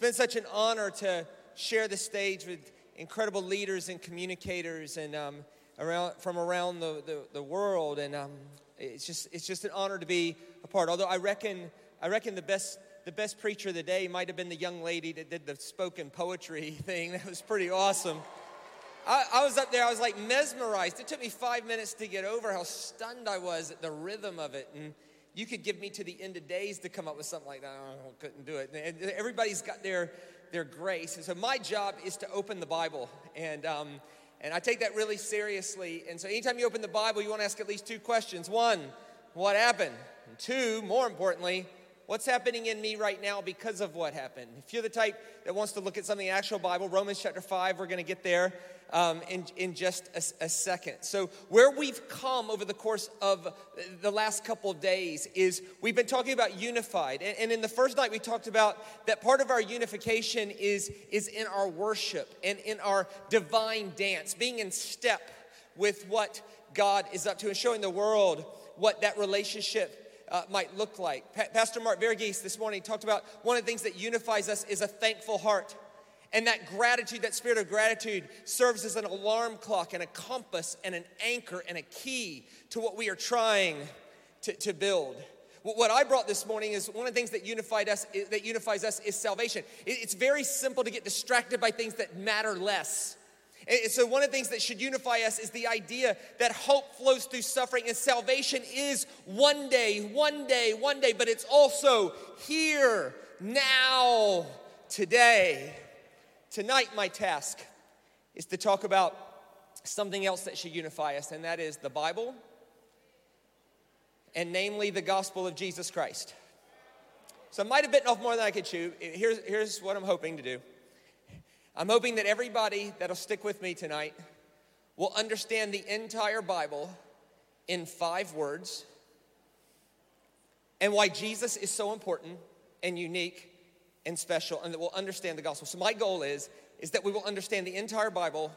It's been such an honor to share the stage with incredible leaders and communicators and from around the world, and it's just an honor to be a part. Although I reckon the best preacher of the day might have been the young lady that did the spoken poetry thing. That was pretty awesome. I was up there. I was like mesmerized. It took me 5 minutes to get over how stunned I was at the rhythm of it. And you could give me to the end of days to come up with something like that. I couldn't do it. And everybody's got their grace. And so my job is to open the Bible. And I take that really seriously. And so anytime you open the Bible, you want to ask at least two questions. One, what happened? And two, more importantly, what's happening in me right now because of what happened? If you're the type that wants to look at something in the actual Bible, Romans chapter 5, we're going to get there in just a second. So where we've come over the course of the last couple of days is we've been talking about unified. And in the first night, we talked about that part of our unification is in our worship and in our divine dance, being in step with what God is up to and showing the world what that relationship is. Might look like. Pastor Mark Verghese this morning talked about one of the things that unifies us is a thankful heart. And that gratitude, that spirit of gratitude, serves as an alarm clock and a compass and an anchor and a key to what we are trying to build. What I brought this morning is one of the things that unifies us is salvation. It's very simple to get distracted by things that matter less. And so one of the things that should unify us is the idea that hope flows through suffering, and salvation is one day, but it's also here, now, today. Tonight, my task is to talk about something else that should unify us, and that is the Bible, and namely the gospel of Jesus Christ. So I might have bitten off more than I could chew. Here's what I'm hoping to do. I'm hoping that everybody that'll stick with me tonight will understand the entire Bible in 5 words and why Jesus is so important and unique and special, and that we'll understand the gospel. So my goal is that we will understand the entire Bible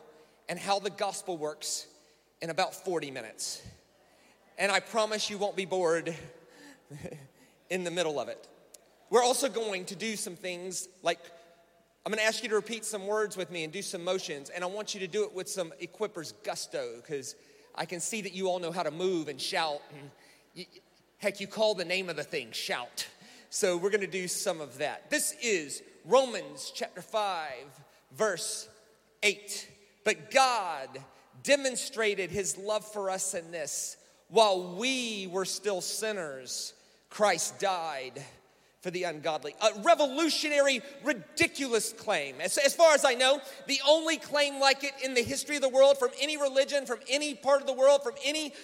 and how the gospel works in about 40 minutes. And I promise you won't be bored in the middle of it. We're also going to do some things like I'm going to ask you to repeat some words with me and do some motions, and I want you to do it with some equipper's gusto, because I can see that you all know how to move and shout. And you call the name of the thing, shout. So we're going to do some of that. This is Romans chapter 5, verse 8. But God demonstrated his love for us in this: while we were still sinners, Christ died for the ungodly. A revolutionary, ridiculous claim. As far as I know, the only claim like it in the history of the world, from any religion, from any part of the world, from any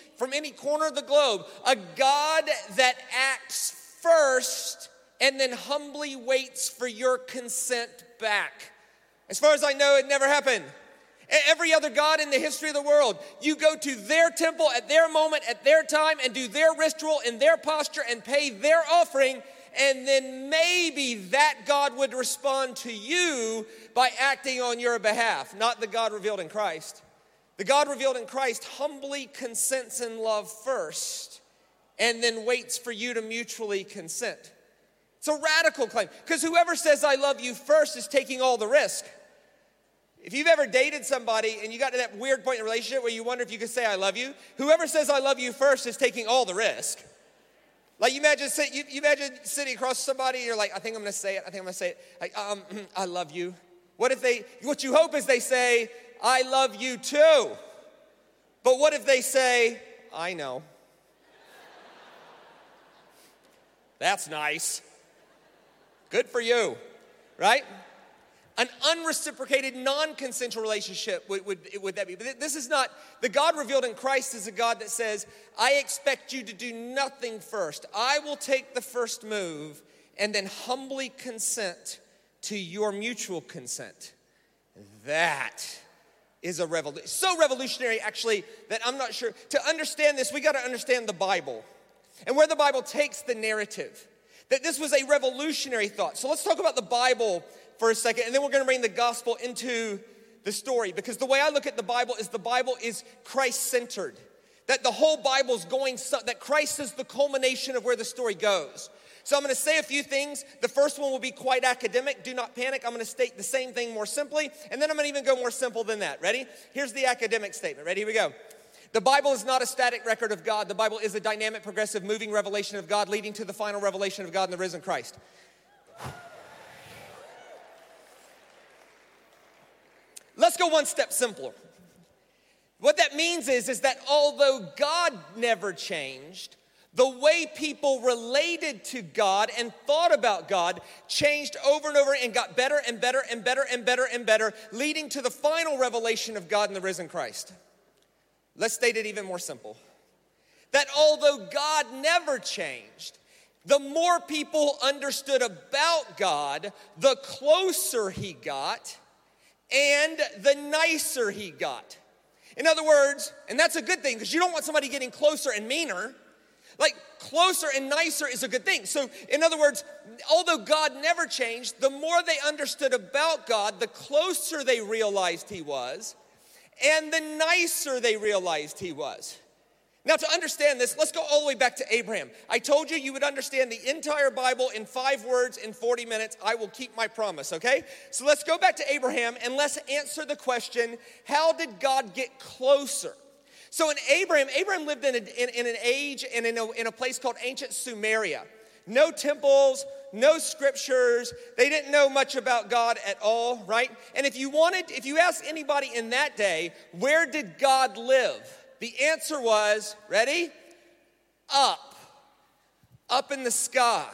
corner of the globe. A God that acts first and then humbly waits for your consent back. As far as I know, it never happened. Every other God in the history of the world, you go to their temple at their moment, at their time, and do their ritual in their posture and pay their offering, and then maybe that God would respond to you by acting on your behalf. Not the God revealed in Christ. The God revealed in Christ humbly consents in love first and then waits for you to mutually consent. It's a radical claim, because whoever says I love you first is taking all the risk. If you've ever dated somebody and you got to that weird point in the relationship where you wonder if you could say I love you, whoever says I love you first is taking all the risk. Like you imagine sitting across somebody, you're like, I think I'm going to say it. Like, I love you. What you hope is they say, I love you too. But what if they say, I know. That's nice. Good for you, right? An unreciprocated, non-consensual relationship would that be. But this is not, the God revealed in Christ is a God that says, I expect you to do nothing first. I will take the first move and then humbly consent to your mutual consent. That is so revolutionary, actually, that I'm not sure. To understand this, we got to understand the Bible and where the Bible takes the narrative. That this was a revolutionary thought. So let's talk about the Bible for a second, and then we're going to bring the gospel into the story, because the way I look at the Bible is Christ-centered. That the whole Bible's that Christ is the culmination of where the story goes. So I'm going to say a few things. The first one will be quite academic. Do not panic. I'm going to state the same thing more simply, and then I'm going to even go more simple than that. Ready? Here's the academic statement. Ready? Here we go. The Bible is not a static record of God. The Bible is a dynamic, progressive, moving revelation of God leading to the final revelation of God in the risen Christ. Let's go one step simpler. What that means is that although God never changed, the way people related to God and thought about God changed over and over and got better and better and better and better and better, leading to the final revelation of God in the risen Christ. Let's state it even more simple. That although God never changed, the more people understood about God, the closer he got and the nicer he got. In other words, and that's a good thing because you don't want somebody getting closer and meaner. Like, closer and nicer is a good thing. So, in other words, although God never changed, the more they understood about God, the closer they realized he was, and the nicer they realized he was. Now, to understand this, let's go all the way back to Abraham. I told you you would understand the entire Bible in 5 words in 40 minutes. I will keep my promise, okay? So let's go back to Abraham and let's answer the question, how did God get closer? So in Abraham lived in an age and in a place called ancient Sumeria. No temples, no scriptures. They didn't know much about God at all, right? And if you asked anybody in that day, where did God live? The answer was, ready? Up in the sky.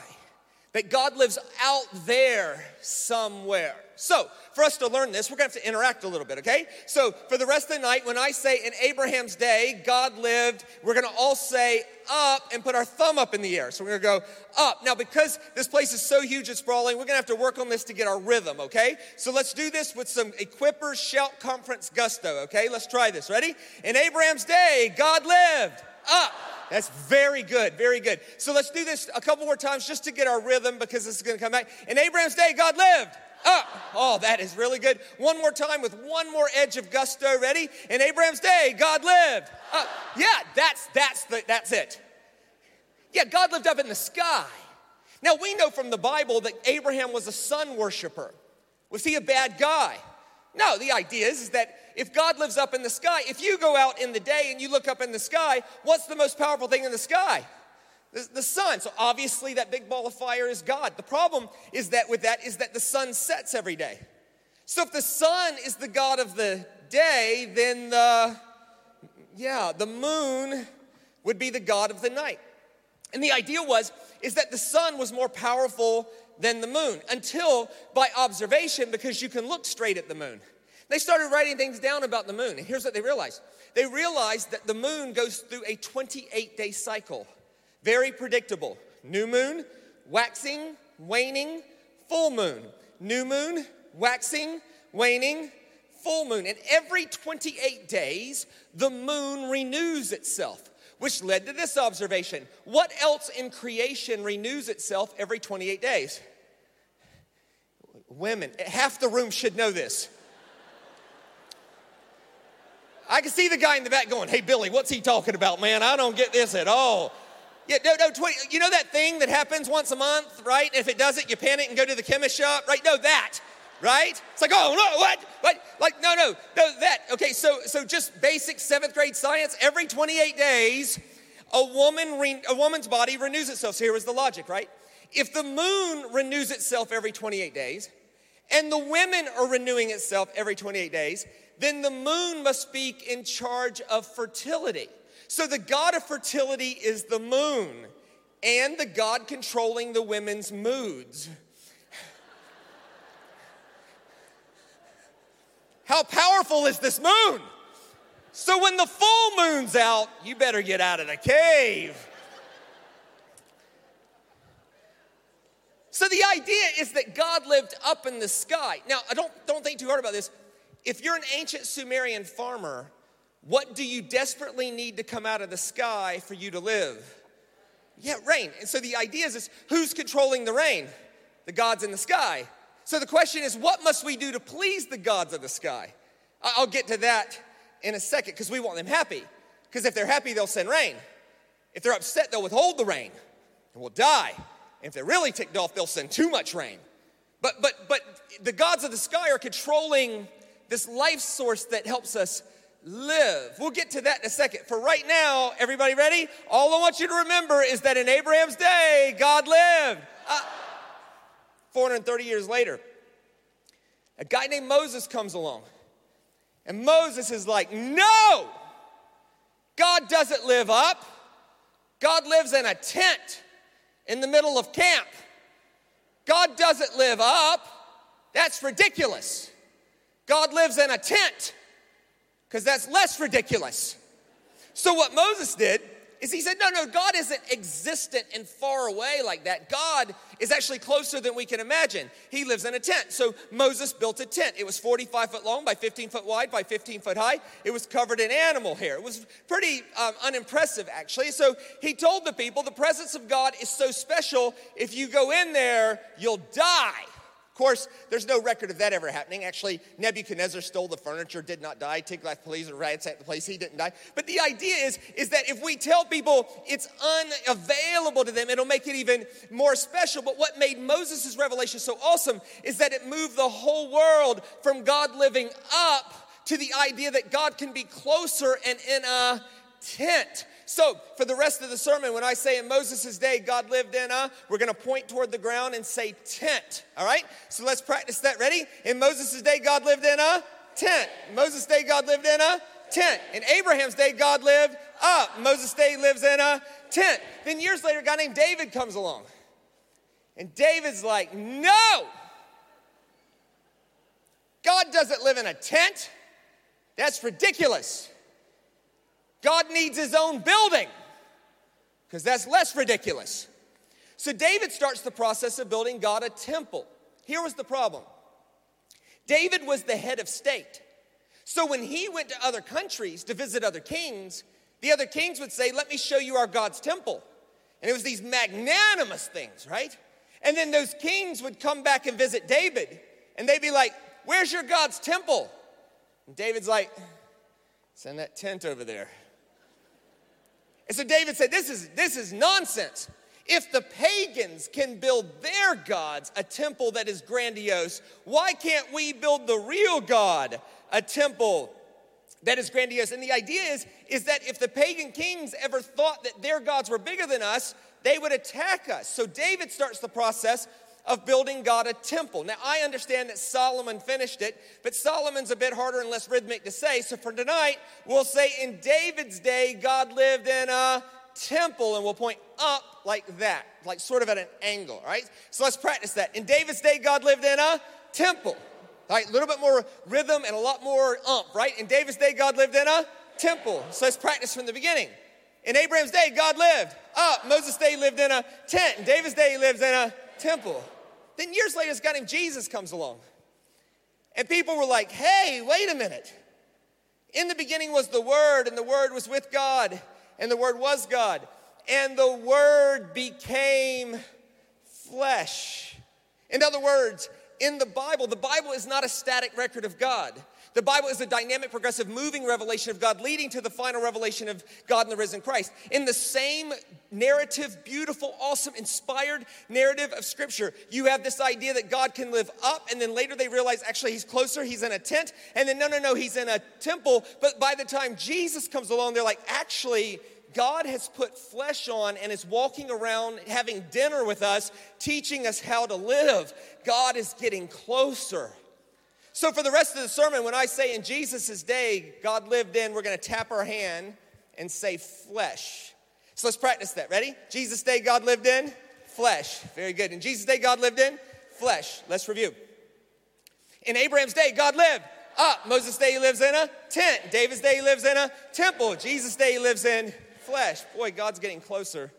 That God lives out there somewhere. So, for us to learn this, we're going to have to interact a little bit, okay? So, for the rest of the night, when I say in Abraham's day, God lived, we're going to all say up and put our thumb up in the air. So, we're going to go up. Now, because this place is so huge and sprawling, we're going to have to work on this to get our rhythm, okay? So, let's do this with some Equippers Shout Conference gusto, okay? Let's try this. Ready? In Abraham's day, God lived up. That's very good, very good. So let's do this a couple more times just to get our rhythm because this is going to come back. In Abraham's day, God lived up. Oh, that is really good. One more time with one more edge of gusto. Ready? In Abraham's day, God lived up. Yeah, that's it. Yeah, God lived up in the sky. Now, we know from the Bible that Abraham was a sun worshiper. Was he a bad guy? No, the idea is that if God lives up in the sky, if you go out in the day and you look up in the sky, what's the most powerful thing in the sky? The sun. So obviously that big ball of fire is God. The problem is that with that is that the sun sets every day. So if the sun is the God of the day, then the moon would be the God of the night. And the idea is that the sun was more powerful than the moon until by observation, because you can look straight at the moon. They started writing things down about the moon, and here's what they realized. They realized that the moon goes through a 28-day cycle. Very predictable. New moon, waxing, waning, full moon. New moon, waxing, waning, full moon. And every 28 days, the moon renews itself, which led to this observation. What else in creation renews itself every 28 days? Women. Half the room should know this. I can see the guy in the back going, hey, Billy, what's he talking about, man? I don't get this at all. Yeah, no, 20, you know that thing that happens once a month, right? If it doesn't, you panic and go to the chemist shop, right? No, that, right? It's like, oh, no, what? Like, no, that. Okay, so just basic 7th grade science, every 28 days, a woman's body renews itself. So here was the logic, right? If the moon renews itself every 28 days, and the women are renewing itself every 28 days, then the moon must be in charge of fertility. So the god of fertility is the moon and the god controlling the women's moods. How powerful is this moon? So when the full moon's out, you better get out of the cave. So the idea is that God lived up in the sky. Now, I don't think too hard about this. If you're an ancient Sumerian farmer, what do you desperately need to come out of the sky for you to live? Yeah, rain. And so the idea is who's controlling the rain? The gods in the sky. So the question is, what must we do to please the gods of the sky? I'll get to that in a second because we want them happy. Because if they're happy, they'll send rain. If they're upset, they'll withhold the rain and we'll die. If they're really ticked off, they'll send too much rain. But the gods of the sky are controlling this life source that helps us live. We'll get to that in a second. For right now, everybody ready? All I want you to remember is that in Abraham's day, God lived. 430 years later, a guy named Moses comes along. And Moses is like, no! God doesn't live up. God lives in a tent in the middle of camp. God doesn't live up. That's ridiculous. God lives in a tent because that's less ridiculous. So what Moses did is he said, no, God isn't existent and far away like that. God is actually closer than we can imagine. He lives in a tent. So Moses built a tent. It was 45 foot long by 15 foot wide by 15 foot high. It was covered in animal hair. It was pretty unimpressive, actually. So he told the people, the presence of God is so special, if you go in there, you'll die. Of course, there's no record of that ever happening. Actually, Nebuchadnezzar stole the furniture, did not die. Tiglath-Pileser ransacked the place, he didn't die. But the idea is that if we tell people it's unavailable to them, it'll make it even more special. But what made Moses' revelation so awesome is that it moved the whole world from God living up to the idea that God can be closer and in a tent. So, for the rest of the sermon, when I say in Moses' day, God lived in a, we're going to point toward the ground and say tent, all right? So let's practice that. Ready? In Moses' day, God lived in a tent. In Moses' day, God lived in a tent. In Abraham's day, God lived up. Moses' day lives in a tent. Then years later, a guy named David comes along. And David's like, no! God doesn't live in a tent. That's ridiculous. God needs his own building, because that's less ridiculous. So David starts the process of building God a temple. Here was the problem. David was the head of state. So when he went to other countries to visit other kings, the other kings would say, let me show you our God's temple. And it was these magnanimous things, right? And then those kings would come back and visit David, and they'd be like, where's your God's temple? And David's like, it's in that tent over there. And so David said, this is nonsense. If the pagans can build their gods a temple that is grandiose, why can't we build the real God a temple that is grandiose? And the idea is that if the pagan kings ever thought that their gods were bigger than us, they would attack us. So David starts the process of building God a temple. Now, I understand that Solomon finished it, but Solomon's a bit harder and less rhythmic to say, so for tonight, we'll say in David's day, God lived in a temple, and we'll point up like that, like sort of at an angle, all right? So let's practice that. In David's day, God lived in a temple. All right, a little bit more rhythm and a lot more right? In David's day, God lived in a temple. So let's practice from the beginning. In Abraham's day, God lived up. Moses' day lived in a tent. In David's day, he lives in a temple. Then years later, this guy named Jesus comes along. And people were like, hey, wait a minute. In the beginning was the Word, and the Word was with God, and the Word was God. And the Word became flesh. In other words, in the Bible is not a static record of God. The Bible is a dynamic, progressive, moving revelation of God leading to the final revelation of God in the risen Christ. In the same narrative, beautiful, awesome, inspired narrative of Scripture, you have this idea that God can live up, and then later they realize, actually, he's closer, he's in a tent, and then no, he's in a temple. But by the time Jesus comes along, they're like, actually, God has put flesh on and is walking around having dinner with us, teaching us how to live. God is getting closer. So for the rest of the sermon, when I say in Jesus' day, God lived in, we're going to tap our hand and say flesh. So let's practice that. Ready? Jesus' day, God lived in, flesh. Very good. In Jesus' day, God lived in, flesh. Let's review. In Abraham's day, God lived up. Moses' day, he lives in a tent. David's day, he lives in a temple. Jesus' day, he lives in flesh. Boy, God's getting closer.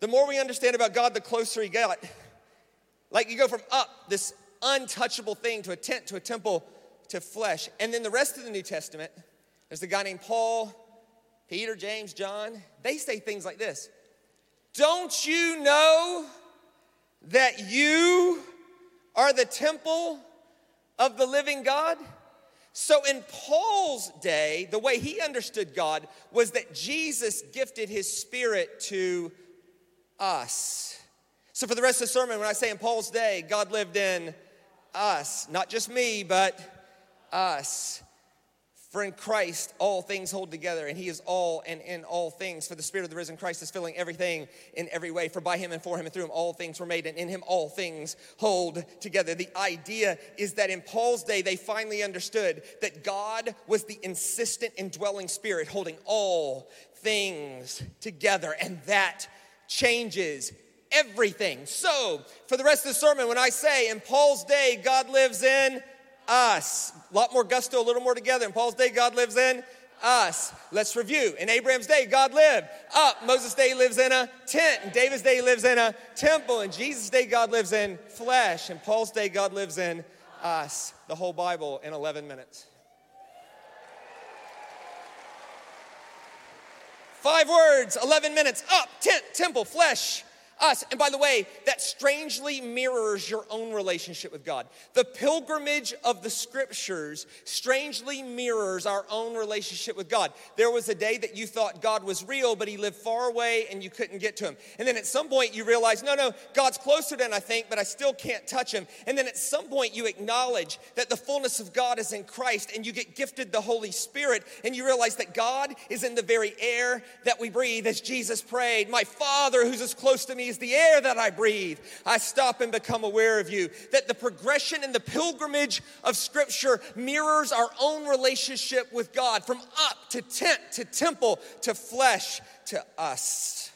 The more we understand about God, the closer he got. Like you go from up, this untouchable thing, to a tent, to a temple, to flesh. And then the rest of the New Testament, there's a guy named Paul, Peter, James, John. They say things like this. Don't you know that you are the temple of the living God? So in Paul's day, the way he understood God was that Jesus gifted his Spirit to us. So for the rest of the sermon, when I say in Paul's day, God lived in us, not just me, but us. For in Christ, all things hold together, and he is all and in all things. For the Spirit of the risen Christ is filling everything in every way. For by him and for him and through him, all things were made, and in him all things hold together. The idea is that in Paul's day, they finally understood that God was the insistent indwelling Spirit holding all things together, and that changes everything. So, for the rest of the sermon, when I say, in Paul's day, God lives in us. A lot more gusto, a little more together. In Paul's day, God lives in us. Let's review. In Abraham's day, God lived up. Moses' day lives in a tent. In David's day, lives in a temple. In Jesus' day, God lives in flesh. In Paul's day, God lives in us. The whole Bible in 11 minutes. 5 words, 11 minutes, up, tent, temple, flesh, us. And by the way, that strangely mirrors your own relationship with God. The pilgrimage of the scriptures strangely mirrors our own relationship with God. There was a day that you thought God was real, but he lived far away and you couldn't get to him. And then at some point you realize, no, God's closer than I think, but I still can't touch him. And then at some point you acknowledge that the fullness of God is in Christ, and you get gifted the Holy Spirit, and you realize that God is in the very air that we breathe. As Jesus prayed, my Father who's as close to me is the air that I breathe. I stop and become aware of you. That the progression and the pilgrimage of Scripture mirrors our own relationship with God, from up to tent to temple to flesh to us.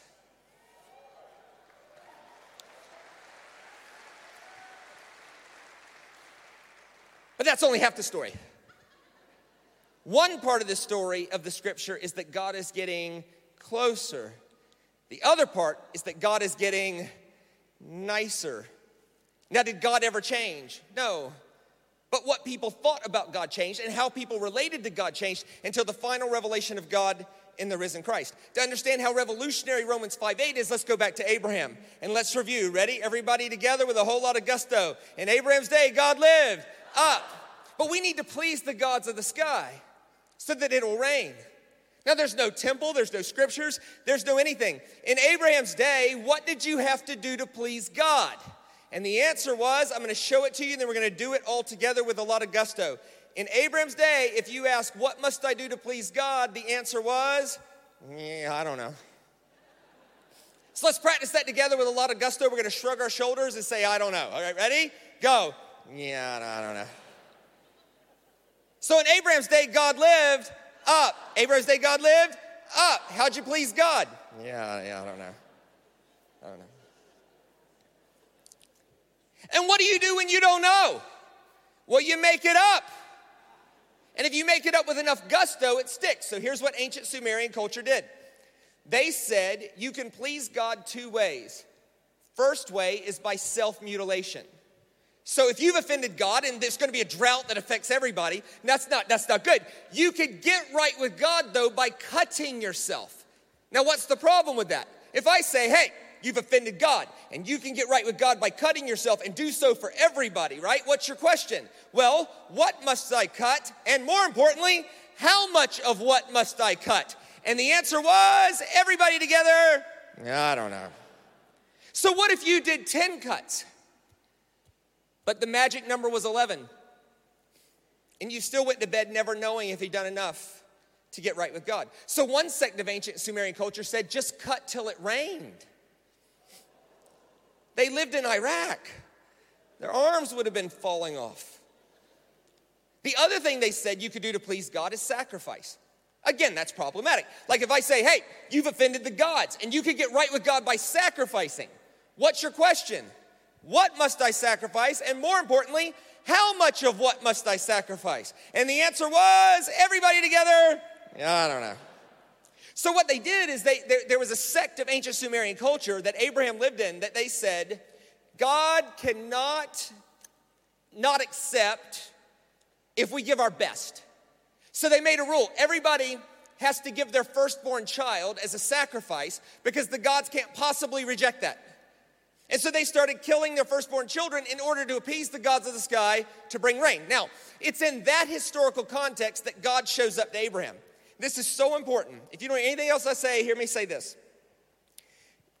But that's only half the story. One part of the story of the Scripture is that God is getting closer. The other part is that God is getting nicer. Now, did God ever change? No. But what people thought about God changed, and how people related to God changed, until the final revelation of God in the risen Christ. To understand how revolutionary Romans 5:8 is, let's go back to Abraham, and let's review. Ready? Everybody together with a whole lot of gusto. In Abraham's day, God lived up. But we need to please the gods of the sky so that it'll rain. Now, there's no temple, there's no scriptures, there's no anything. In Abraham's day, what did you have to do to please God? And the answer was, I'm going to show it to you, and then we're going to do it all together with a lot of gusto. In Abraham's day, if you ask, what must I do to please God? The answer was, I don't know. So let's practice that together with a lot of gusto. We're going to shrug our shoulders and say, I don't know. All right, ready? Go. I don't know. So in Abraham's day, God lived up. Abraham's day, God lived up. How'd you please God? I don't know. And what do you do when you don't know? Well, you make it up. And if you make it up with enough gusto, it sticks. So here's what ancient Sumerian culture did. They said you can please God 2 ways. First way is by self-mutilation. So if you've offended God and there's going to be a drought that affects everybody, that's not good. You could get right with God, though, by cutting yourself. Now, what's the problem with that? If I say, hey, you've offended God, and you can get right with God by cutting yourself and do so for everybody, right? What's your question? Well, what must I cut? And more importantly, how much of what must I cut? And the answer was, everybody together, I don't know. So what if you did 10 cuts? But the magic number was 11. And you still went to bed never knowing if he'd done enough to get right with God. So one sect of ancient Sumerian culture said, just cut till it rained. They lived in Iraq. Their arms would have been falling off. The other thing they said you could do to please God is sacrifice. Again, that's problematic. Like if I say, hey, you've offended the gods, and you could get right with God by sacrificing. What's your question? What must I sacrifice? And more importantly, how much of what must I sacrifice? And the answer was, everybody together, I don't know. So what they did is there was a sect of ancient Sumerian culture that Abraham lived in that they said, God cannot not accept if we give our best. So they made a rule. Everybody has to give their firstborn child as a sacrifice because the gods can't possibly reject that. And so they started killing their firstborn children in order to appease the gods of the sky to bring rain. Now, it's in that historical context that God shows up to Abraham. This is so important. If you don't hear anything else I say, hear me say this.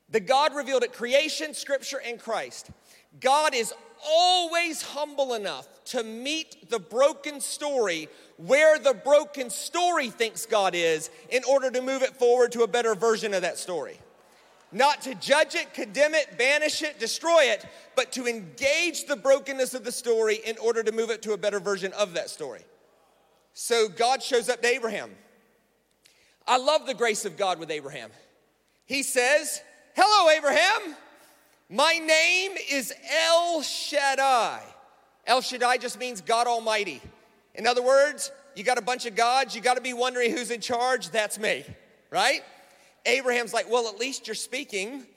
The God revealed at creation, Scripture, and Christ. God is always humble enough to meet the broken story where the broken story thinks God is in order to move it forward to a better version of that story. Not to judge it, condemn it, banish it, destroy it, but to engage the brokenness of the story in order to move it to a better version of that story. So God shows up to Abraham. I love the grace of God with Abraham. He says, "Hello, Abraham. My name is El Shaddai." El Shaddai just means God Almighty. In other words, you got a bunch of gods, you got to be wondering who's in charge, that's me, right? Abraham's like, well, at least you're speaking.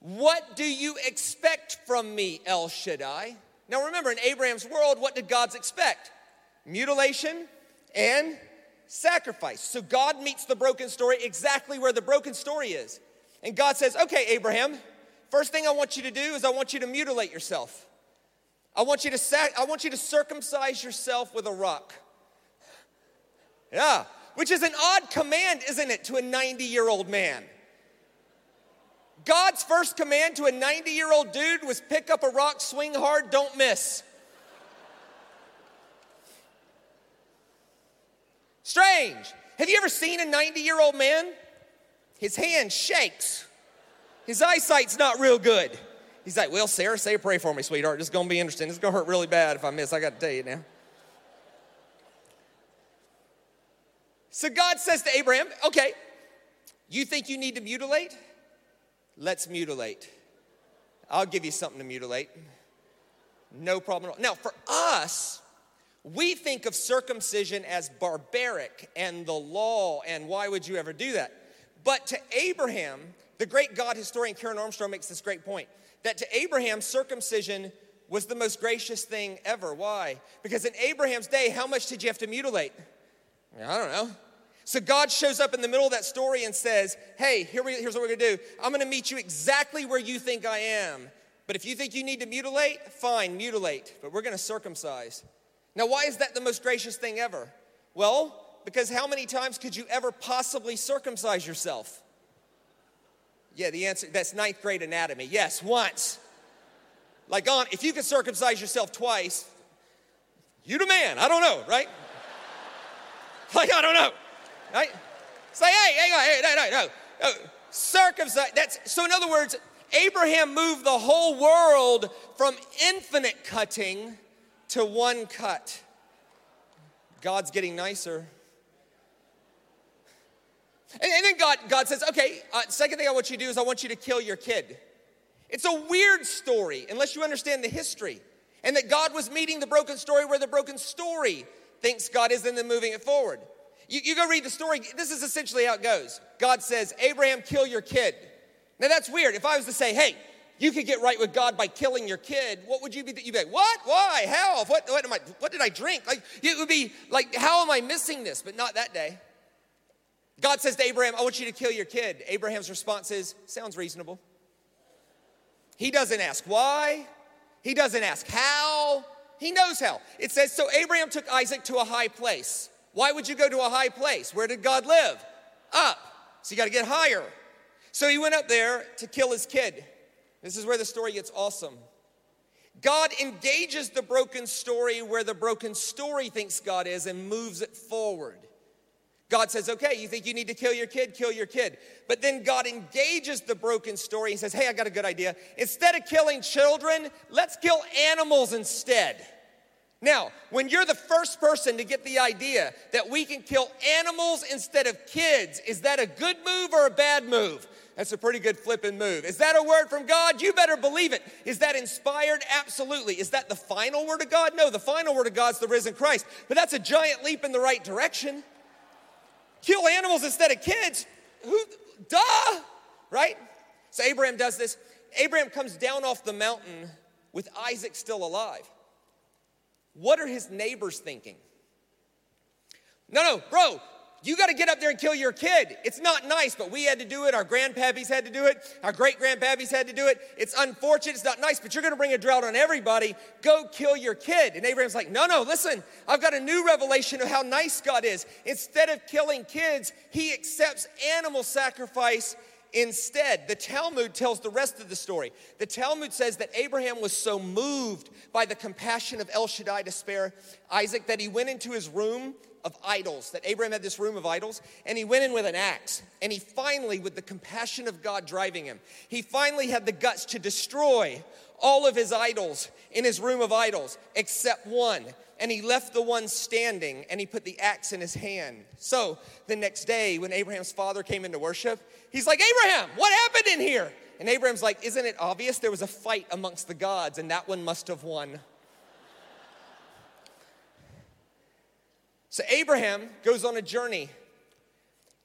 What do you expect from me, El Shaddai? Now remember, in Abraham's world, what did gods expect? Mutilation and sacrifice. So God meets the broken story exactly where the broken story is. And God says, okay, Abraham, first thing I want you to do is I want you to mutilate yourself. I want you to circumcise yourself with a rock. Yeah, which is an odd command, isn't it, to a 90-year-old man? God's first command to a 90-year-old dude was pick up a rock, swing hard, don't miss. Strange. Have you ever seen a 90-year-old man? His hand shakes. His eyesight's not real good. He's like, well, Sarah, say a prayer for me, sweetheart. This is going to be interesting. This is going to hurt really bad if I miss. I got to tell you now. So God says to Abraham, okay, you think you need to mutilate? Let's mutilate. I'll give you something to mutilate. No problem at all. Now, for us, we think of circumcision as barbaric and the law, and why would you ever do that? But to Abraham, the great God historian Karen Armstrong makes this great point, that to Abraham, circumcision was the most gracious thing ever. Why? Because in Abraham's day, how much did you have to mutilate? I don't know. So God shows up in the middle of that story and says, hey, here's what we're going to do. I'm going to meet you exactly where you think I am. But if you think you need to mutilate, fine, mutilate. But we're going to circumcise. Now, why is that the most gracious thing ever? Well, because how many times could you ever possibly circumcise yourself? Yeah, the answer, that's ninth grade anatomy. Yes, once. Like, on, if you could circumcise yourself twice, you the man. I don't know, right? Like, I don't know, right? Say, like, hey, no. Circumcise, so in other words, Abraham moved the whole world from infinite cutting to one cut. God's getting nicer. And then God says, okay, second thing I want you to do is I want you to kill your kid. It's a weird story unless you understand the history. And that God was meeting the broken story where the broken story thinks God is and then moving it forward. You go read the story. This is essentially how it goes. God says, Abraham, kill your kid. Now that's weird. If I was to say, hey, you could get right with God by killing your kid, what would you be? You'd be like, what? Why? How? What did I drink? Like, it would be like, how am I missing this? But not that day. God says to Abraham, I want you to kill your kid. Abraham's response is, sounds reasonable. He doesn't ask why. He doesn't ask how. He knows how. It says, so Abraham took Isaac to a high place. Why would you go to a high place? Where did God live? Up. So you got to get higher. So he went up there to kill his kid. This is where the story gets awesome. God engages the broken story where the broken story thinks God is and moves it forward. God says, okay, you think you need to kill your kid? Kill your kid. But then God engages the broken story and says, hey, I got a good idea. Instead of killing children, let's kill animals instead. Now, when you're the first person to get the idea that we can kill animals instead of kids, is that a good move or a bad move? That's a pretty good flipping move. Is that a word from God? You better believe it. Is that inspired? Absolutely. Is that the final word of God? No, the final word of God's the risen Christ. But that's a giant leap in the right direction. Kill animals instead of kids. Who? Duh, right? So Abraham does this. Abraham comes down off the mountain with Isaac still alive. What are his neighbors thinking? No, bro, you got to get up there and kill your kid. It's not nice, but we had to do it. Our grandpappies had to do it. Our great-grandpappies had to do it. It's unfortunate. It's not nice, but you're going to bring a drought on everybody. Go kill your kid. And Abraham's like, no, listen. I've got a new revelation of how nice God is. Instead of killing kids, he accepts animal sacrifice Instead, the Talmud tells the rest of the story. The Talmud says that Abraham was so moved by the compassion of El Shaddai to spare Isaac that he went into his room of idols, that Abraham had this room of idols, and he went in with an axe, and he finally, with the compassion of God driving him, he finally had the guts to destroy all of his idols in his room of idols, except one, and he left the one standing, and he put the axe in his hand. So the next day, when Abraham's father came into worship, he's like, Abraham, what happened in here? And Abraham's like, isn't it obvious? There was a fight amongst the gods, and that one must have won. So Abraham goes on a journey.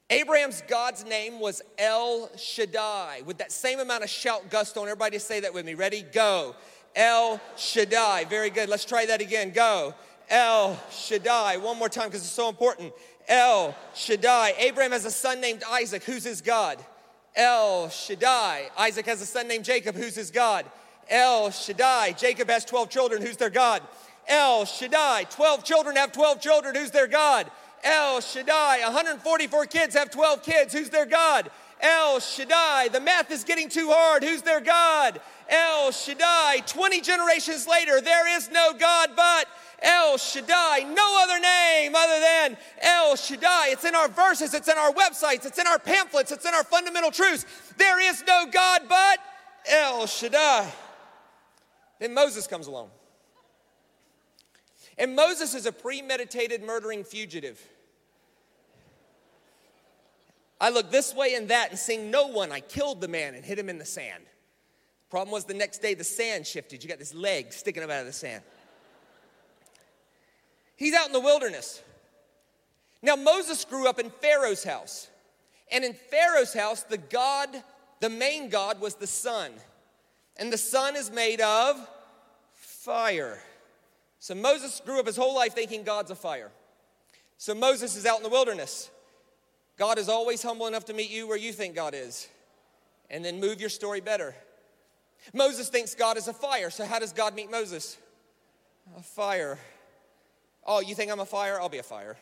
Abraham's God's name was El Shaddai. With that same amount of shout gusto on, everybody say that with me. Ready? Go. El Shaddai. Very good. Let's try that again. Go. El Shaddai. One more time because it's so important. El Shaddai. Abraham has a son named Isaac. Who's his God? El Shaddai. Isaac has a son named Jacob. Who's his God? El Shaddai. Jacob has 12 children. Who's their God? El Shaddai. 12 children have 12 children. Who's their God? El Shaddai. 144 kids have 12 kids. Who's their God? El Shaddai. The math is getting too hard. Who's their God? El Shaddai. 20 generations later, there is no God but El Shaddai. No other name other than El Shaddai. It's in our verses. It's in our websites. It's in our pamphlets. It's in our fundamental truths. There is no God but El Shaddai. Then Moses comes along. And Moses is a premeditated murdering fugitive. I looked this way and that and seeing no one, I killed the man and hid him in the sand. Problem was the next day the sand shifted. You got this leg sticking up out of the sand. He's out in the wilderness. Now Moses grew up in Pharaoh's house. And in Pharaoh's house, the main god was the sun. And the sun is made of fire. So Moses grew up his whole life thinking God's a fire. So Moses is out in the wilderness. God is always humble enough to meet you where you think God is. And then move your story better. Moses thinks God is a fire. So how does God meet Moses? A fire. Oh, you think I'm a fire? I'll be a fire.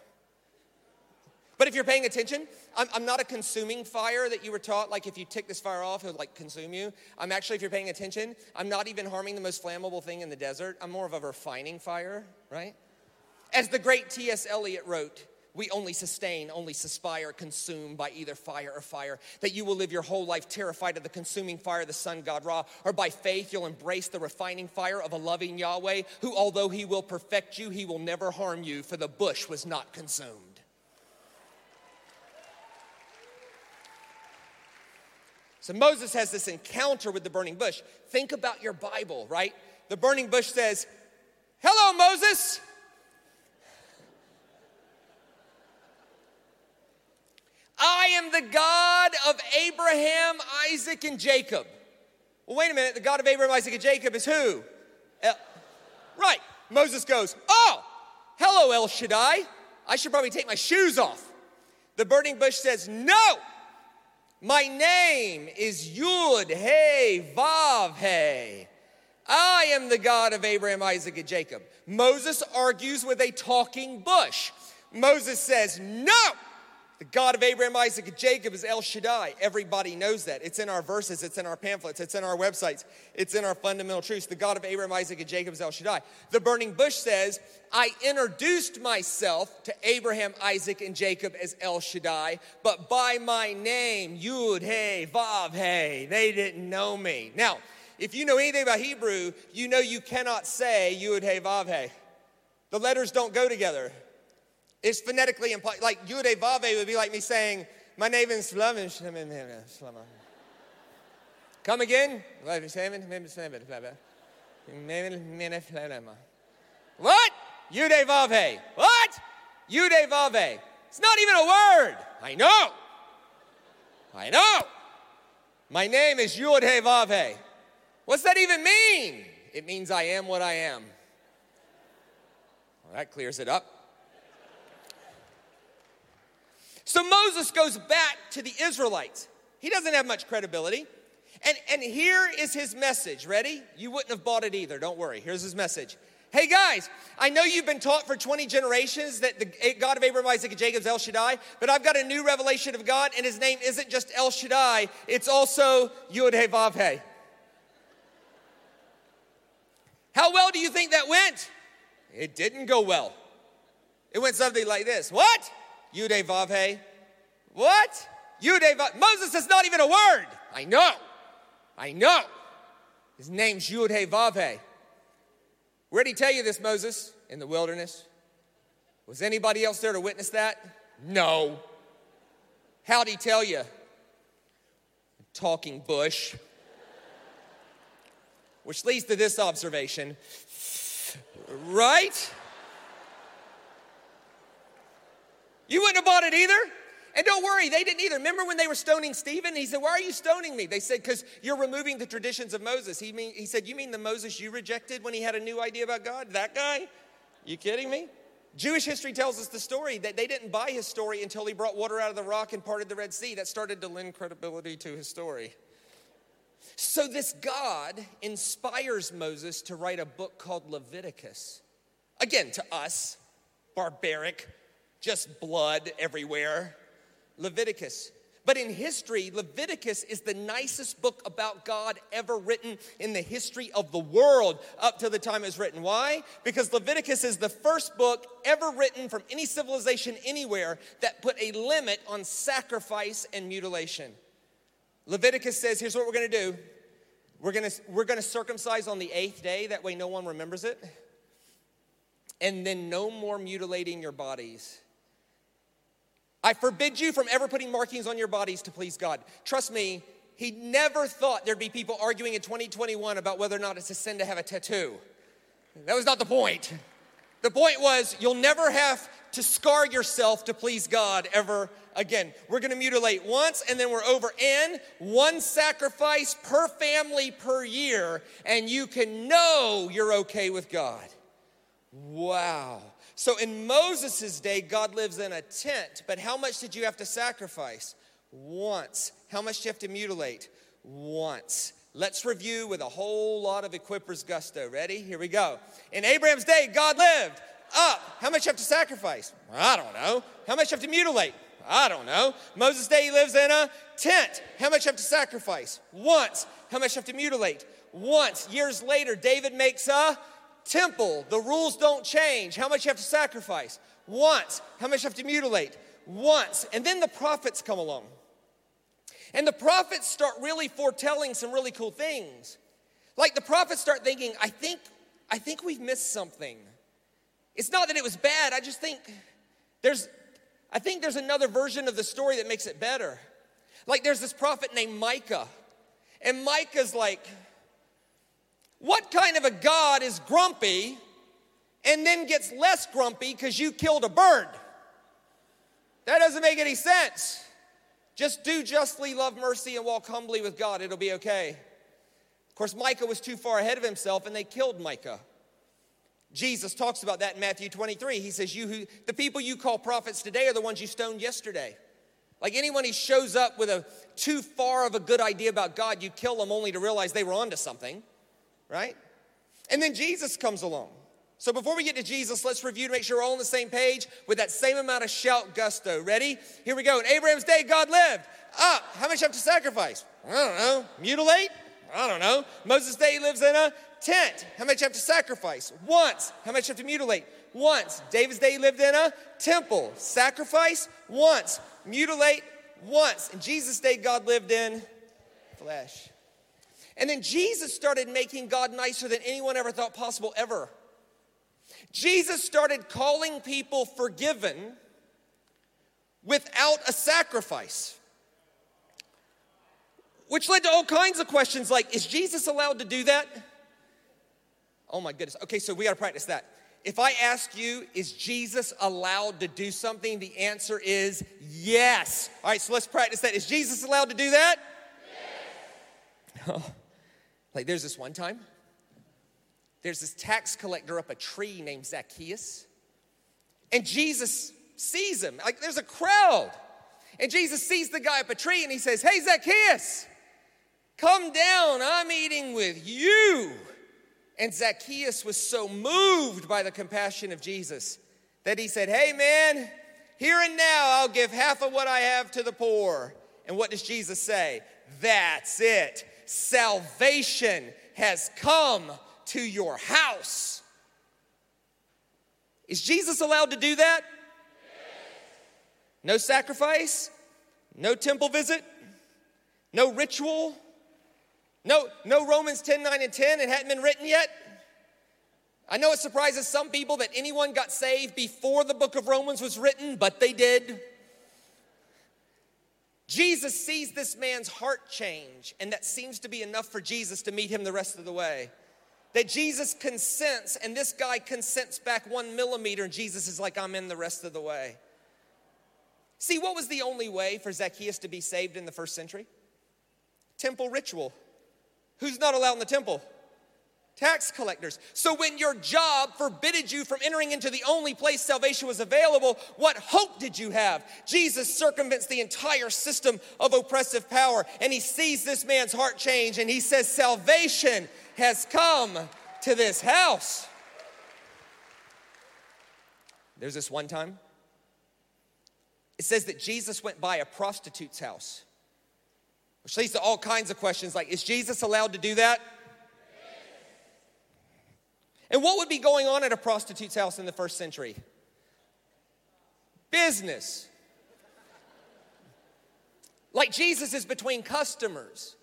But if you're paying attention, I'm not a consuming fire that you were taught, like if you tick this fire off, it'll like consume you. I'm actually, if you're paying attention, I'm not even harming the most flammable thing in the desert. I'm more of a refining fire, right? As the great T.S. Eliot wrote, we only sustain, only suspire, consume by either fire or fire, that you will live your whole life terrified of the consuming fire of the sun god Ra, or by faith you'll embrace the refining fire of a loving Yahweh, who although he will perfect you, he will never harm you, for the bush was not consumed. So Moses has this encounter with the burning bush. Think about your Bible, right? The burning bush says, hello, Moses. I am the God of Abraham, Isaac, and Jacob. Well, wait a minute. The God of Abraham, Isaac, and Jacob is who? Right. Moses goes, oh, hello, El Shaddai. I should probably take my shoes off. The burning bush says, no. My name is Yud, Hey, Vav, Hey. I am the God of Abraham, Isaac, and Jacob. Moses argues with a talking bush. Moses says, no, the God of Abraham, Isaac, and Jacob is El Shaddai. Everybody knows that. It's in our verses. It's in our pamphlets. It's in our websites. It's in our fundamental truths. The God of Abraham, Isaac, and Jacob is El Shaddai. The burning bush says, I introduced myself to Abraham, Isaac, and Jacob as El Shaddai, but by my name, Yud, Hey, Vav, Hey, they didn't know me. Now, if you know anything about Hebrew, you know you cannot say Yud, Hey, Vav, Hey. The letters don't go together. It's phonetically impossible. Like Yud Hey Vav Hey would be like me saying, my name is Slama. Come again? What? Yud Hey Vav Hey. What? Yud Hey Vav Hey. It's not even a word. I know. My name is Yud Hey Vav Hey. What's that even mean? It means I am what I am. Well, that clears it up. So Moses goes back to the Israelites. He doesn't have much credibility. And here is his message. Ready? You wouldn't have bought it either. Don't worry. Here's his message. Hey guys, I know you've been taught for 20 generations that the God of Abraham, Isaac, and Jacob is El Shaddai, but I've got a new revelation of God, and his name isn't just El Shaddai, it's also Yud-Heh-Vav-Heh. How well do you think that went? It didn't go well. It went something like this. What? Yud-Heh-Vav-Heh. What? Yud-Heh-Vav-Heh. Moses is not even a word. I know. His name's Yud-Heh-Vav-Heh. Where'd he tell you this, Moses? In the wilderness. Was anybody else there to witness that? No. How'd he tell you? Talking bush. Which leads to this observation, right? You wouldn't have bought it either. And don't worry, they didn't either. Remember when they were stoning Stephen? He said, why are you stoning me? They said, because you're removing the traditions of Moses. He said, you mean the Moses you rejected when he had a new idea about God? That guy? You kidding me? Jewish history tells us the story that they didn't buy his story until he brought water out of the rock and parted the Red Sea. That started to lend credibility to his story. So this God inspires Moses to write a book called Leviticus. Again, to us, barbaric, just blood everywhere. Leviticus. But in history, Leviticus is the nicest book about God ever written in the history of the world up to the time it was written. Why? Because Leviticus is the first book ever written from any civilization anywhere that put a limit on sacrifice and mutilation. Leviticus says, here's what we're going to do. We're going to circumcise on the 8th day. That way no one remembers it. And then no more mutilating your bodies. I forbid you from ever putting markings on your bodies to please God. Trust me, he never thought there'd be people arguing in 2021 about whether or not it's a sin to have a tattoo. That was not the point. The point was you'll never have to scar yourself to please God ever again. We're going to mutilate once and then we're over, and one sacrifice per family per year, and you can know you're okay with God. Wow. So in Moses' day, God lives in a tent, but how much did you have to sacrifice? Once. How much do you have to mutilate? Once. Let's review with a whole lot of equipper's gusto. Ready? Here we go. In Abraham's day, God lived up. How much do you have to sacrifice? I don't know. How much do you have to mutilate? I don't know. Moses' day, he lives in a tent. How much do you have to sacrifice? Once. How much do you have to mutilate? Once. Years later, David makes a temple. The rules don't change. How much you have to sacrifice? Once. How much you have to mutilate? Once. And then the prophets come along. And the prophets start really foretelling some really cool things. Like the prophets start thinking, I think we've missed something. It's not that it was bad. I just think there's another version of the story that makes it better. Like there's this prophet named Micah. And Micah's like, what kind of a God is grumpy and then gets less grumpy because you killed a bird? That doesn't make any sense. Just do justly, love mercy, and walk humbly with God. It'll be okay. Of course, Micah was too far ahead of himself, and they killed Micah. Jesus talks about that in Matthew 23. He says, the people you call prophets today are the ones you stoned yesterday. Like anyone who shows up with a too far of a good idea about God, you kill them only to realize they were onto something. Right? And then Jesus comes along. So before we get to Jesus, let's review to make sure we're all on the same page with that same amount of shout gusto. Ready? Here we go. In Abraham's day, God lived. Up. How much you have to sacrifice? I don't know. Mutilate? I don't know. Moses' day, he lives in a tent. How much you have to sacrifice? Once. How much you have to mutilate? Once. David's day, he lived in a temple. Sacrifice? Once. Mutilate? Once. In Jesus' day, God lived in flesh. And then Jesus started making God nicer than anyone ever thought possible ever. Jesus started calling people forgiven without a sacrifice, which led to all kinds of questions like, is Jesus allowed to do that? Oh my goodness. Okay, so we got to practice that. If I ask you, is Jesus allowed to do something? The answer is yes. All right, so let's practice that. Is Jesus allowed to do that? Yes. Like there's this one time, there's this tax collector up a tree named Zacchaeus, and Jesus sees him. Like there's a crowd, and Jesus sees the guy up a tree, and he says, hey, Zacchaeus, come down, I'm eating with you. And Zacchaeus was so moved by the compassion of Jesus that he said, hey man, here and now I'll give half of what I have to the poor. And what does Jesus say? That's it. Salvation has come to your house. Is Jesus allowed to do that? No sacrifice, no temple visit, no ritual, no Romans 10, 9, and 10. It hadn't been written yet. I know it surprises some people that anyone got saved before the book of Romans was written, but they did. Jesus sees this man's heart change, and that seems to be enough for Jesus to meet him the rest of the way. That Jesus consents, and this guy consents back 1 millimeter, and Jesus is like, I'm in the rest of the way. See, what was the only way for Zacchaeus to be saved in the first century? Temple ritual. Who's not allowed in the temple? Tax collectors. So when your job forbidded you from entering into the only place salvation was available, what hope did you have? Jesus circumvents the entire system of oppressive power, and he sees this man's heart change, and he says, salvation has come to this house. There's this one time. It says that Jesus went by a prostitute's house, which leads to all kinds of questions like, is Jesus allowed to do that? Yes. And what would be going on at a prostitute's house in the first century? Business. Like Jesus is between customers,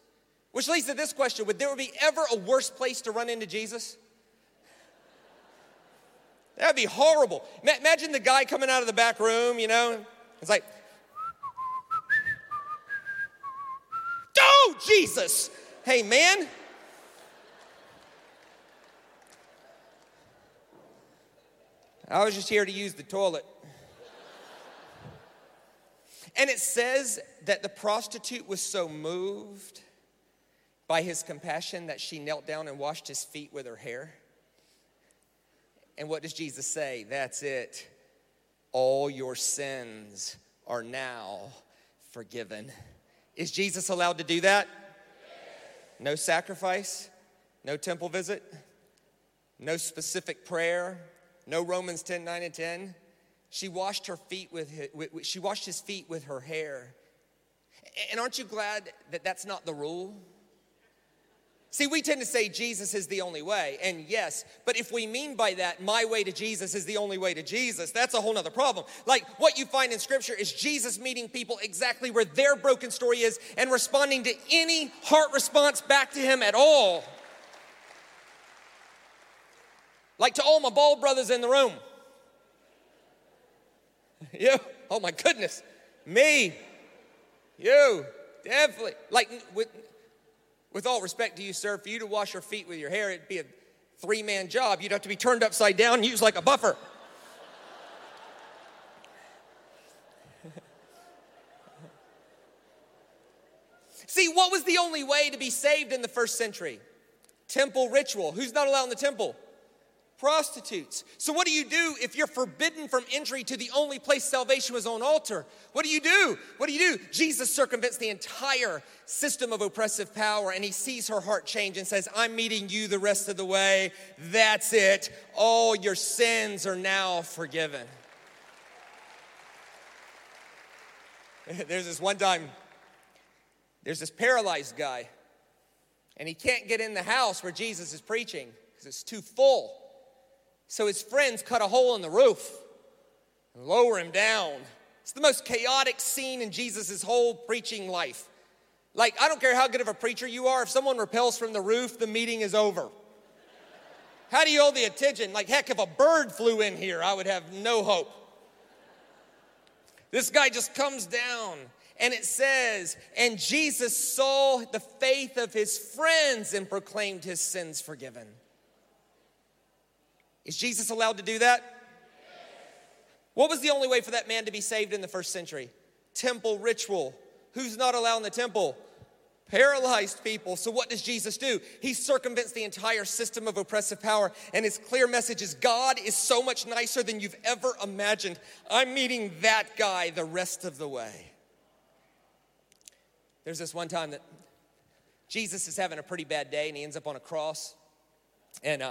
which leads to this question, would there be ever a worse place to run into Jesus? That'd be horrible. Imagine the guy coming out of the back room, you know. It's like, oh, Jesus. Hey, man. I was just here to use the toilet. And it says that the prostitute was so moved by his compassion that she knelt down and washed his feet with her hair. And what does Jesus say? That's it. All your sins are now forgiven. Is Jesus allowed to do that? Yes. No sacrifice, no temple visit, no specific prayer, no Romans 10, 9, and 10. She washed his feet with her hair. And aren't you glad that that's not the rule? See, we tend to say Jesus is the only way, and yes, but if we mean by that, my way to Jesus is the only way to Jesus, that's a whole nother problem. Like, what you find in Scripture is Jesus meeting people exactly where their broken story is and responding to any heart response back to him at all. Like to all my bald brothers in the room. You, oh my goodness, me, you, definitely, like, with all respect to you, sir, for you to wash your feet with your hair, it'd be a three-man job. You'd have to be turned upside down and used like a buffer. See, what was the only way to be saved in the first century? Temple ritual. Who's not allowed in the temple? Prostitutes. So what do you do if you're forbidden from entry to the only place salvation was on altar? What do you do? What do you do? Jesus circumvents the entire system of oppressive power, and he sees her heart change and says, I'm meeting you the rest of the way. That's it. All your sins are now forgiven. There's this one time, there's this paralyzed guy, and he can't get in the house where Jesus is preaching because it's too full. So his friends cut a hole in the roof and lower him down. It's the most chaotic scene in Jesus' whole preaching life. Like, I don't care how good of a preacher you are, if someone repels from the roof, the meeting is over. How do you hold the attention? Like, heck, if a bird flew in here, I would have no hope. This guy just comes down, and it says, and Jesus saw the faith of his friends and proclaimed his sins forgiven. Is Jesus allowed to do that? Yes. What was the only way for that man to be saved in the first century? Temple ritual. Who's not allowed in the temple? Paralyzed people. So what does Jesus do? He circumvents the entire system of oppressive power, and his clear message is God is so much nicer than you've ever imagined. I'm meeting that guy the rest of the way. There's this one time that Jesus is having a pretty bad day, and he ends up on a cross. And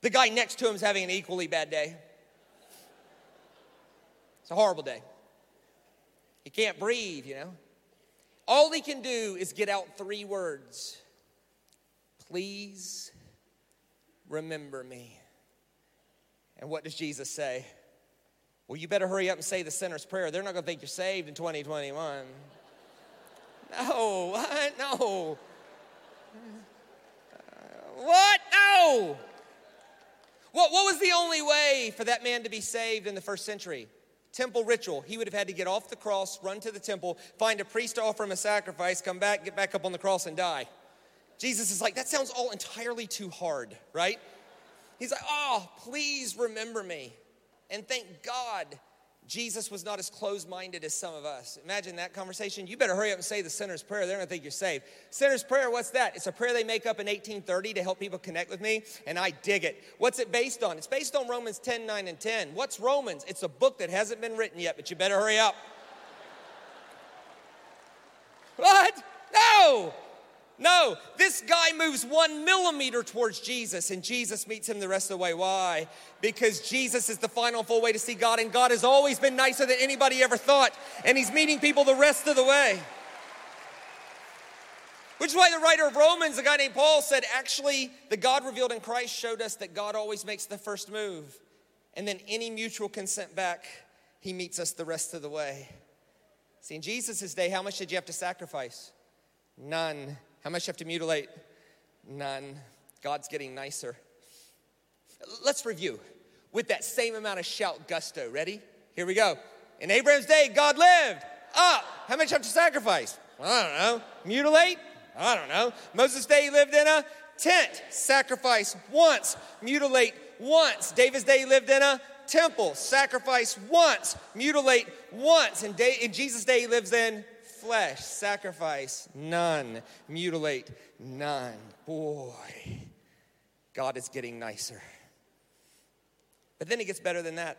the guy next to him is having an equally bad day. It's a horrible day. He can't breathe, you know. All he can do is get out three words. Please remember me. And what does Jesus say? Well, you better hurry up and say the sinner's prayer. They're not going to think you're saved in 2021. No, what? No. What? No. What was the only way for that man to be saved in the first century? Temple ritual. He would have had to get off the cross, run to the temple, find a priest to offer him a sacrifice, come back, get back up on the cross and die. Jesus is like, that sounds all entirely too hard, right? He's like, oh, please remember me. And thank God Jesus was not as closed-minded as some of us. Imagine that conversation. You better hurry up and say the sinner's prayer. They're going to think you're saved. Sinner's prayer, what's that? It's a prayer they make up in 1830 to help people connect with me, and I dig it. What's it based on? It's based on Romans 10, 9, and 10. What's Romans? It's a book that hasn't been written yet, but you better hurry up. What? No! No, this guy moves 1 millimeter towards Jesus, and Jesus meets him the rest of the way. Why? Because Jesus is the final full way to see God, and God has always been nicer than anybody ever thought, and he's meeting people the rest of the way. Which is why the writer of Romans, a guy named Paul, said, actually, the God revealed in Christ showed us that God always makes the first move, and then any mutual consent back, he meets us the rest of the way. See, in Jesus' day, how much did you have to sacrifice? None. How much you have to mutilate? None. God's getting nicer. Let's review with that same amount of shout gusto. Ready? Here we go. In Abraham's day, God lived. Up. How much you have to sacrifice? I don't know. Mutilate? I don't know. Moses' day, he lived in a tent. Sacrifice once. Mutilate once. David's day, he lived in a temple. Sacrifice once. Mutilate once. And in Jesus' day, he lives in flesh, sacrifice, none, mutilate, none. Boy, God is getting nicer. But then it gets better than that.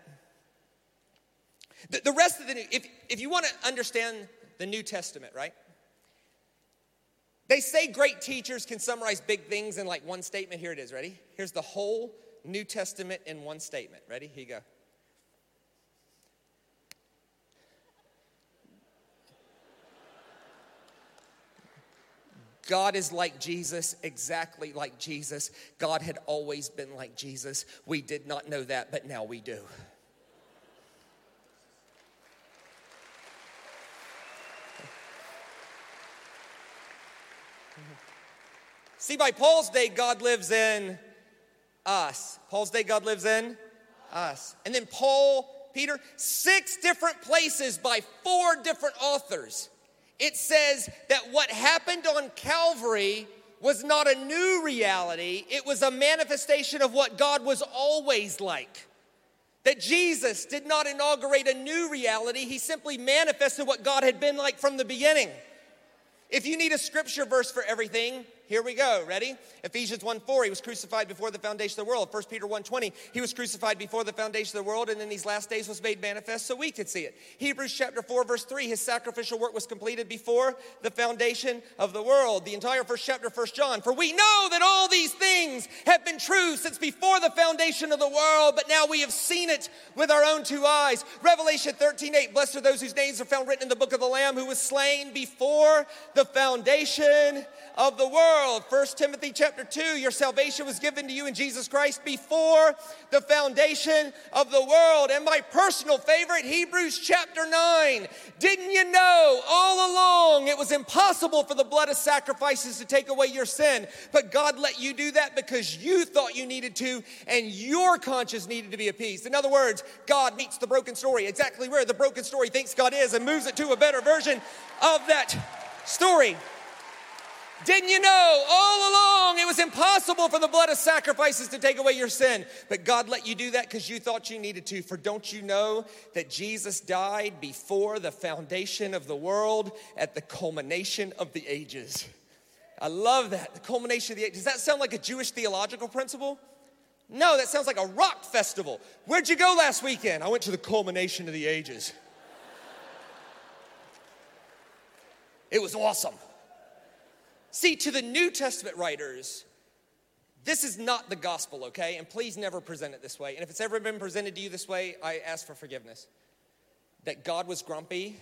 The rest of the New, if you want to understand the New Testament, right? They say great teachers can summarize big things in like one statement. Here it is, ready? Here's the whole New Testament in one statement. Ready? Here you go. God is like Jesus, exactly like Jesus. God had always been like Jesus. We did not know that, but now we do. See, by Paul's day, God lives in us. Paul's day, God lives in us. And then Paul, Peter, 6 different places by 4 different authors. It says that what happened on Calvary was not a new reality. It was a manifestation of what God was always like. That Jesus did not inaugurate a new reality. He simply manifested what God had been like from the beginning. If you need a scripture verse for everything, here we go. Ready? Ephesians 1:4, he was crucified before the foundation of the world. 1 Peter 1:20, he was crucified before the foundation of the world, and in these last days was made manifest so we could see it. Hebrews chapter 4, verse 3, his sacrificial work was completed before the foundation of the world. The entire first chapter of 1 John. For we know that all these things have been true since before the foundation of the world, but now we have seen it with our own 2 eyes. Revelation 13:8, blessed are those whose names are found written in the book of the Lamb, who was slain before the foundation of the world. 1 Timothy chapter 2, your salvation was given to you in Jesus Christ before the foundation of the world. And my personal favorite, Hebrews chapter 9. Didn't you know all along it was impossible for the blood of sacrifices to take away your sin, but God let you do that because you thought you needed to and your conscience needed to be appeased. In other words, God meets the broken story exactly where the broken story thinks God is and moves it to a better version of that story. Didn't you know all along it was impossible for the blood of sacrifices to take away your sin? But God let you do that because you thought you needed to. For don't you know that Jesus died before the foundation of the world at the culmination of the ages? I love that. The culmination of the ages. Does that sound like a Jewish theological principle? No, that sounds like a rock festival. Where'd you go last weekend? I went to the culmination of the ages. It was awesome. See, to the New Testament writers, this is not the gospel, okay? And please never present it this way. And if it's ever been presented to you this way, I ask for forgiveness. That God was grumpy,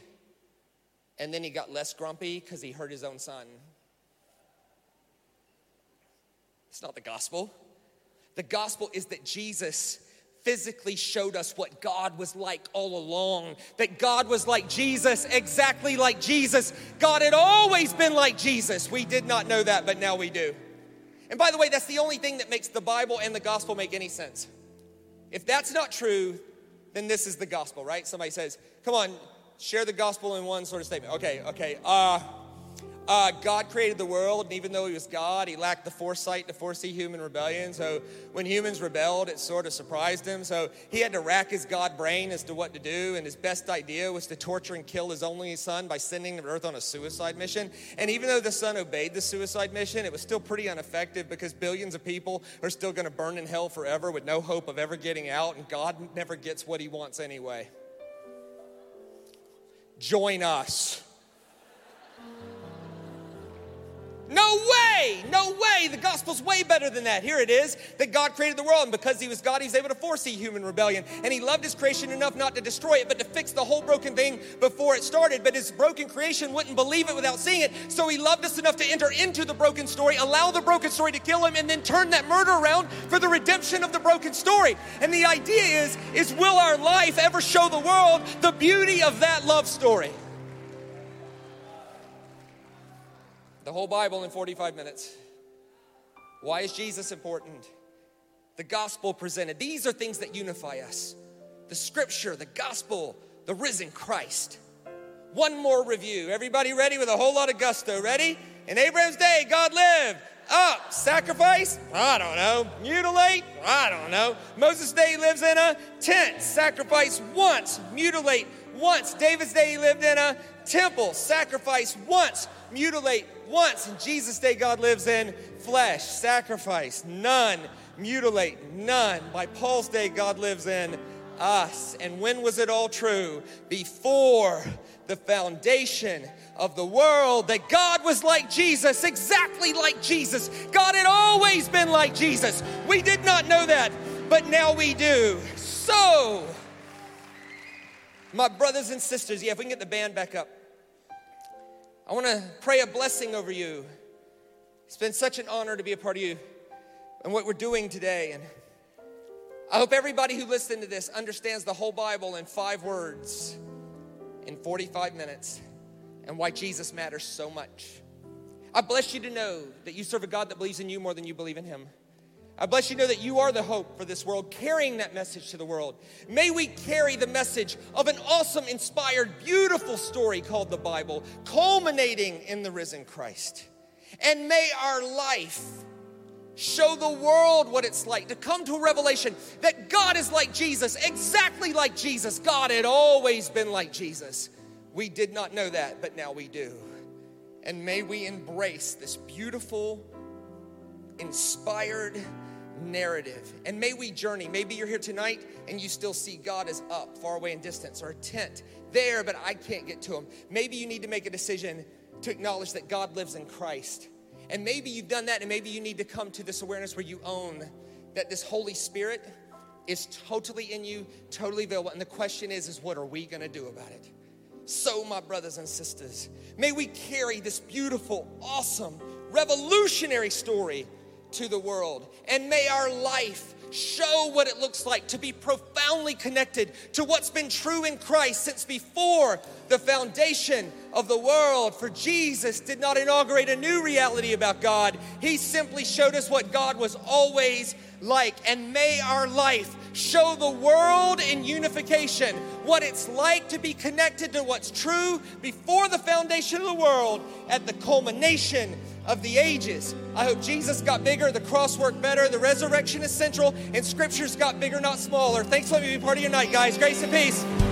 and then he got less grumpy because he hurt his own son. It's not the gospel. The gospel is that Jesus physically showed us what God was like all along. That God was like Jesus, exactly like Jesus. God had always been like Jesus. We did not know that, but now we do. And by the way, that's the only thing that makes the Bible and the gospel make any sense. If that's not true, then this is the gospel, right? Somebody says, come on, share the gospel in one sort of statement. God created the world, and even though he was God, he lacked the foresight to foresee human rebellion. So when humans rebelled, it sort of surprised him. So he had to rack his God brain as to what to do, and his best idea was to torture and kill his only son by sending him to earth on a suicide mission. And even though the son obeyed the suicide mission, it was still pretty ineffective because billions of people are still going to burn in hell forever with no hope of ever getting out, and God never gets what he wants anyway. Join us. No way. The gospel's way better than that. Here it is, that God created the world, and because he was God, he was able to foresee human rebellion. And he loved his creation enough not to destroy it, but to fix the whole broken thing before it started. But his broken creation wouldn't believe it without seeing it. So he loved us enough to enter into the broken story, allow the broken story to kill him, and then turn that murder around for the redemption of the broken story. And the idea is will our life ever show the world the beauty of that love story? The whole Bible in 45 minutes. Why is Jesus important? The gospel presented. These are things that unify us. The scripture, the gospel, the risen Christ. One more review. Everybody ready with a whole lot of gusto? Ready? In Abraham's day, God lived. Up. Sacrifice? I don't know. Mutilate? I don't know. Moses' day, he lives in a tent. Sacrifice once. Mutilate once. David's day, he lived in a temple. Sacrifice once. Mutilate once. In Jesus' day, God lives in flesh. Sacrifice none. Mutilate none. By Paul's day, God lives in us. And when was it all true? Before the foundation of the world, that God was like Jesus, exactly like Jesus. God had always been like Jesus. We did not know that, but now we do. So, my brothers and sisters, if we can get the band back up. I want to pray a blessing over you. It's been such an honor to be a part of you and what we're doing today. And I hope everybody who listened to this understands the whole Bible in 5 words in 45 minutes and why Jesus matters so much. I bless you to know that you serve a God that believes in you more than you believe in him. I bless you to know that you are the hope for this world, carrying that message to the world. May we carry the message of an awesome, inspired, beautiful story called the Bible, culminating in the risen Christ. And may our life show the world what it's like to come to a revelation that God is like Jesus, exactly like Jesus. God had always been like Jesus. We did not know that, but now we do. And may we embrace this beautiful, inspired narrative. And may we journey. Maybe you're here tonight and you still see God is up, far away in distance, or a tent there, but I can't get to him. Maybe you need to make a decision to acknowledge that God lives in Christ. And maybe you've done that, and maybe you need to come to this awareness where you own that this Holy Spirit is totally in you, totally available. And the question is what are we going to do about it? So, my brothers and sisters, may we carry this beautiful, awesome, revolutionary story to the world. And may our life show what it looks like to be profoundly connected to what's been true in Christ since before the foundation of the world. For Jesus did not inaugurate a new reality about God. He simply showed us what God was always like. And may our life show the world in unification what it's like to be connected to what's true before the foundation of the world at the culmination of the ages. I hope Jesus got bigger, the cross worked better, the resurrection is central, and scriptures got bigger, not smaller. Thanks for letting me be part of your night, guys. Grace and peace.